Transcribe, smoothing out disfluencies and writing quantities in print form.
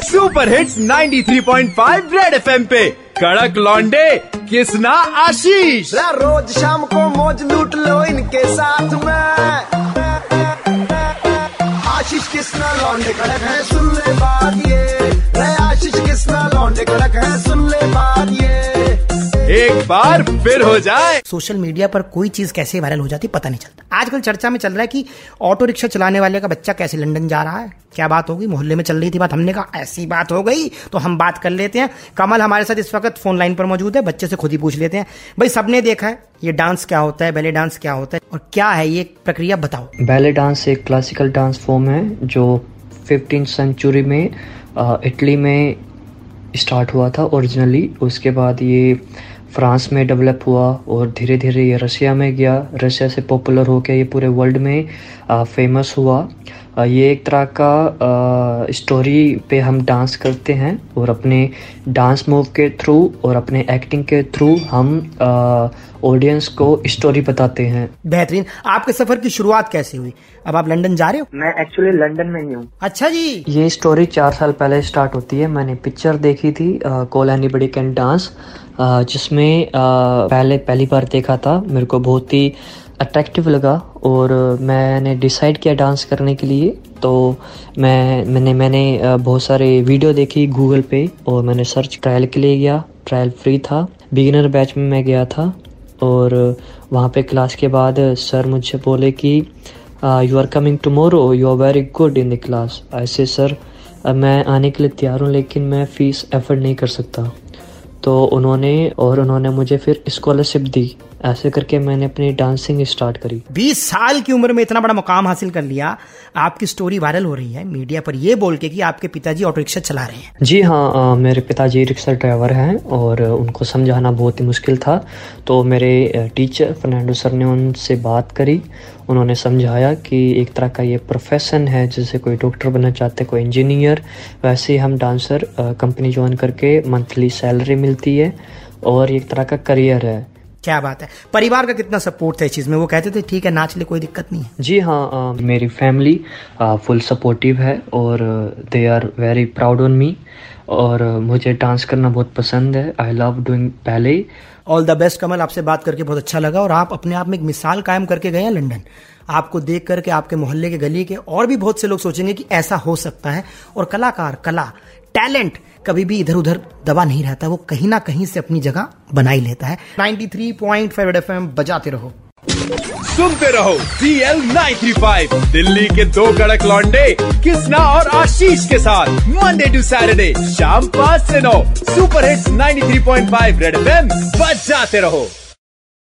Super hits 93.5 red FM पे कड़क लौंडे किसना आशीष। रोज शाम को मौज लूट लो इनके साथ में। आशीष किसना लौंडे कड़क है, सुन ले बात ये। आशीष किसना लौंडे कड़क है, सुन ले बात ये। एक बार फिर हो जाए। सोशल मीडिया पर कोई चीज कैसे वायरल हो जाती पता नहीं चलता। आजकल चर्चा में चल रहा है कि ऑटो रिक्शा चलाने वाले का बच्चा कैसे लंदन जा रहा है। क्या बात होगी, मोहल्ले में चल रही थी बात, हमने कहा ऐसी बात हो गई तो हम बात कर लेते हैं। कमल हमारे साथ इस वक्त फोन लाइन पर मौजूद है, बच्चे से खुद ही पूछ लेते हैं। भाई सबने देखा है ये डांस क्या होता है, बैले डांस क्या होता है और क्या है ये प्रक्रिया, बताओ। बैले डांस एक क्लासिकल डांस फॉर्म है जो 15th सेंचुरी में इटली में स्टार्ट हुआ था ओरिजिनली। उसके बाद ये फ्रांस में डेवलप हुआ और धीरे धीरे ये रसिया में गया। रसिया से पॉपुलर होकर ये पूरे वर्ल्ड में फेमस हुआ। ये एक तरह का स्टोरी पे हम डांस करते हैं और अपने डांस मूव के थ्रू और अपने एक्टिंग के थ्रू हम ऑडियंस को स्टोरी बताते हैं। बेहतरीन। आपके सफर की शुरुआत कैसे हुई, अब आप लंदन जा रहे हो? मैं एक्चुअली लंदन में ही हूँ। अच्छा जी। ये स्टोरी 4 साल पहले स्टार्ट होती है। मैंने पिक्चर देखी थी कॉल एनीबडी कैन डांस, जिसमें पहली बार देखा था। मेरे को बहुत ही अट्रैक्टिव लगा और मैंने डिसाइड किया डांस करने के लिए। तो मैंने बहुत सारे वीडियो देखी गूगल पे और मैंने सर्च ट्रायल के लिए गया। ट्रायल फ्री था, बिगिनर बैच में मैं गया था। और वहाँ पे क्लास के बाद सर मुझे बोले कि you are coming tomorrow, you are very good in the class. ऐसे सर मैं आने के लिए तैयार हूँ लेकिन मैं फ़ीस एफर्ड नहीं कर सकता। तो उन्होंने मुझे फिर स्कॉलरशिप दी। ऐसे करके मैंने अपनी डांसिंग स्टार्ट करी। 20 साल की उम्र में इतना बड़ा मुकाम हासिल कर लिया। आपकी स्टोरी वायरल हो रही है मीडिया पर ये बोल के कि आपके पिताजी ऑटो रिक्शा चला रहे हैं। जी हाँ, मेरे पिताजी रिक्शा ड्राइवर हैं और उनको समझाना बहुत ही मुश्किल था। तो मेरे टीचर फर्नांडो सर ने उनसे बात करी। उन्होंने समझाया कि एक तरह का ये प्रोफेशन है, जैसे कोई डॉक्टर बनना चाहते, कोई इंजीनियर, वैसे ही हम डांसर कंपनी ज्वाइन करके मंथली सैलरी मिलती है और एक तरह का करियर है। क्या बात है। परिवार का कितना सपोर्ट था इस चीज़ में? वो कहते थे ठीक है नाच ले, कोई दिक्कत नहीं है। जी हाँ, मेरी फैमिली फुल सपोर्टिव है और they are very proud on me. और मुझे डांस करना बहुत पसंद है। I love doing ballet. All the best Kamal, आपसे बात करके बहुत अच्छा लगा। और आप अपने आप में एक मिसाल कायम करके गए हैं लंदन। आपको देख करके आपके मोहल्ले के, गली के और भी बहुत से लोग सोचेंगे कि ऐसा हो सकता है। और कलाकार, कला, टैलेंट कभी भी इधर उधर दबा नहीं रहता, वो कहीं ना कहीं से अपनी जगह बना ही लेता है। 93.5 FM बजाते रहो, सुनते रहो। DL 935 दिल्ली के 2 कड़क लौंडे किसना और आशीष के साथ मंडे टू सैटरडे शाम 5 से 9 सुपर हिट्स 93.5 रेड FM बजाते रहो।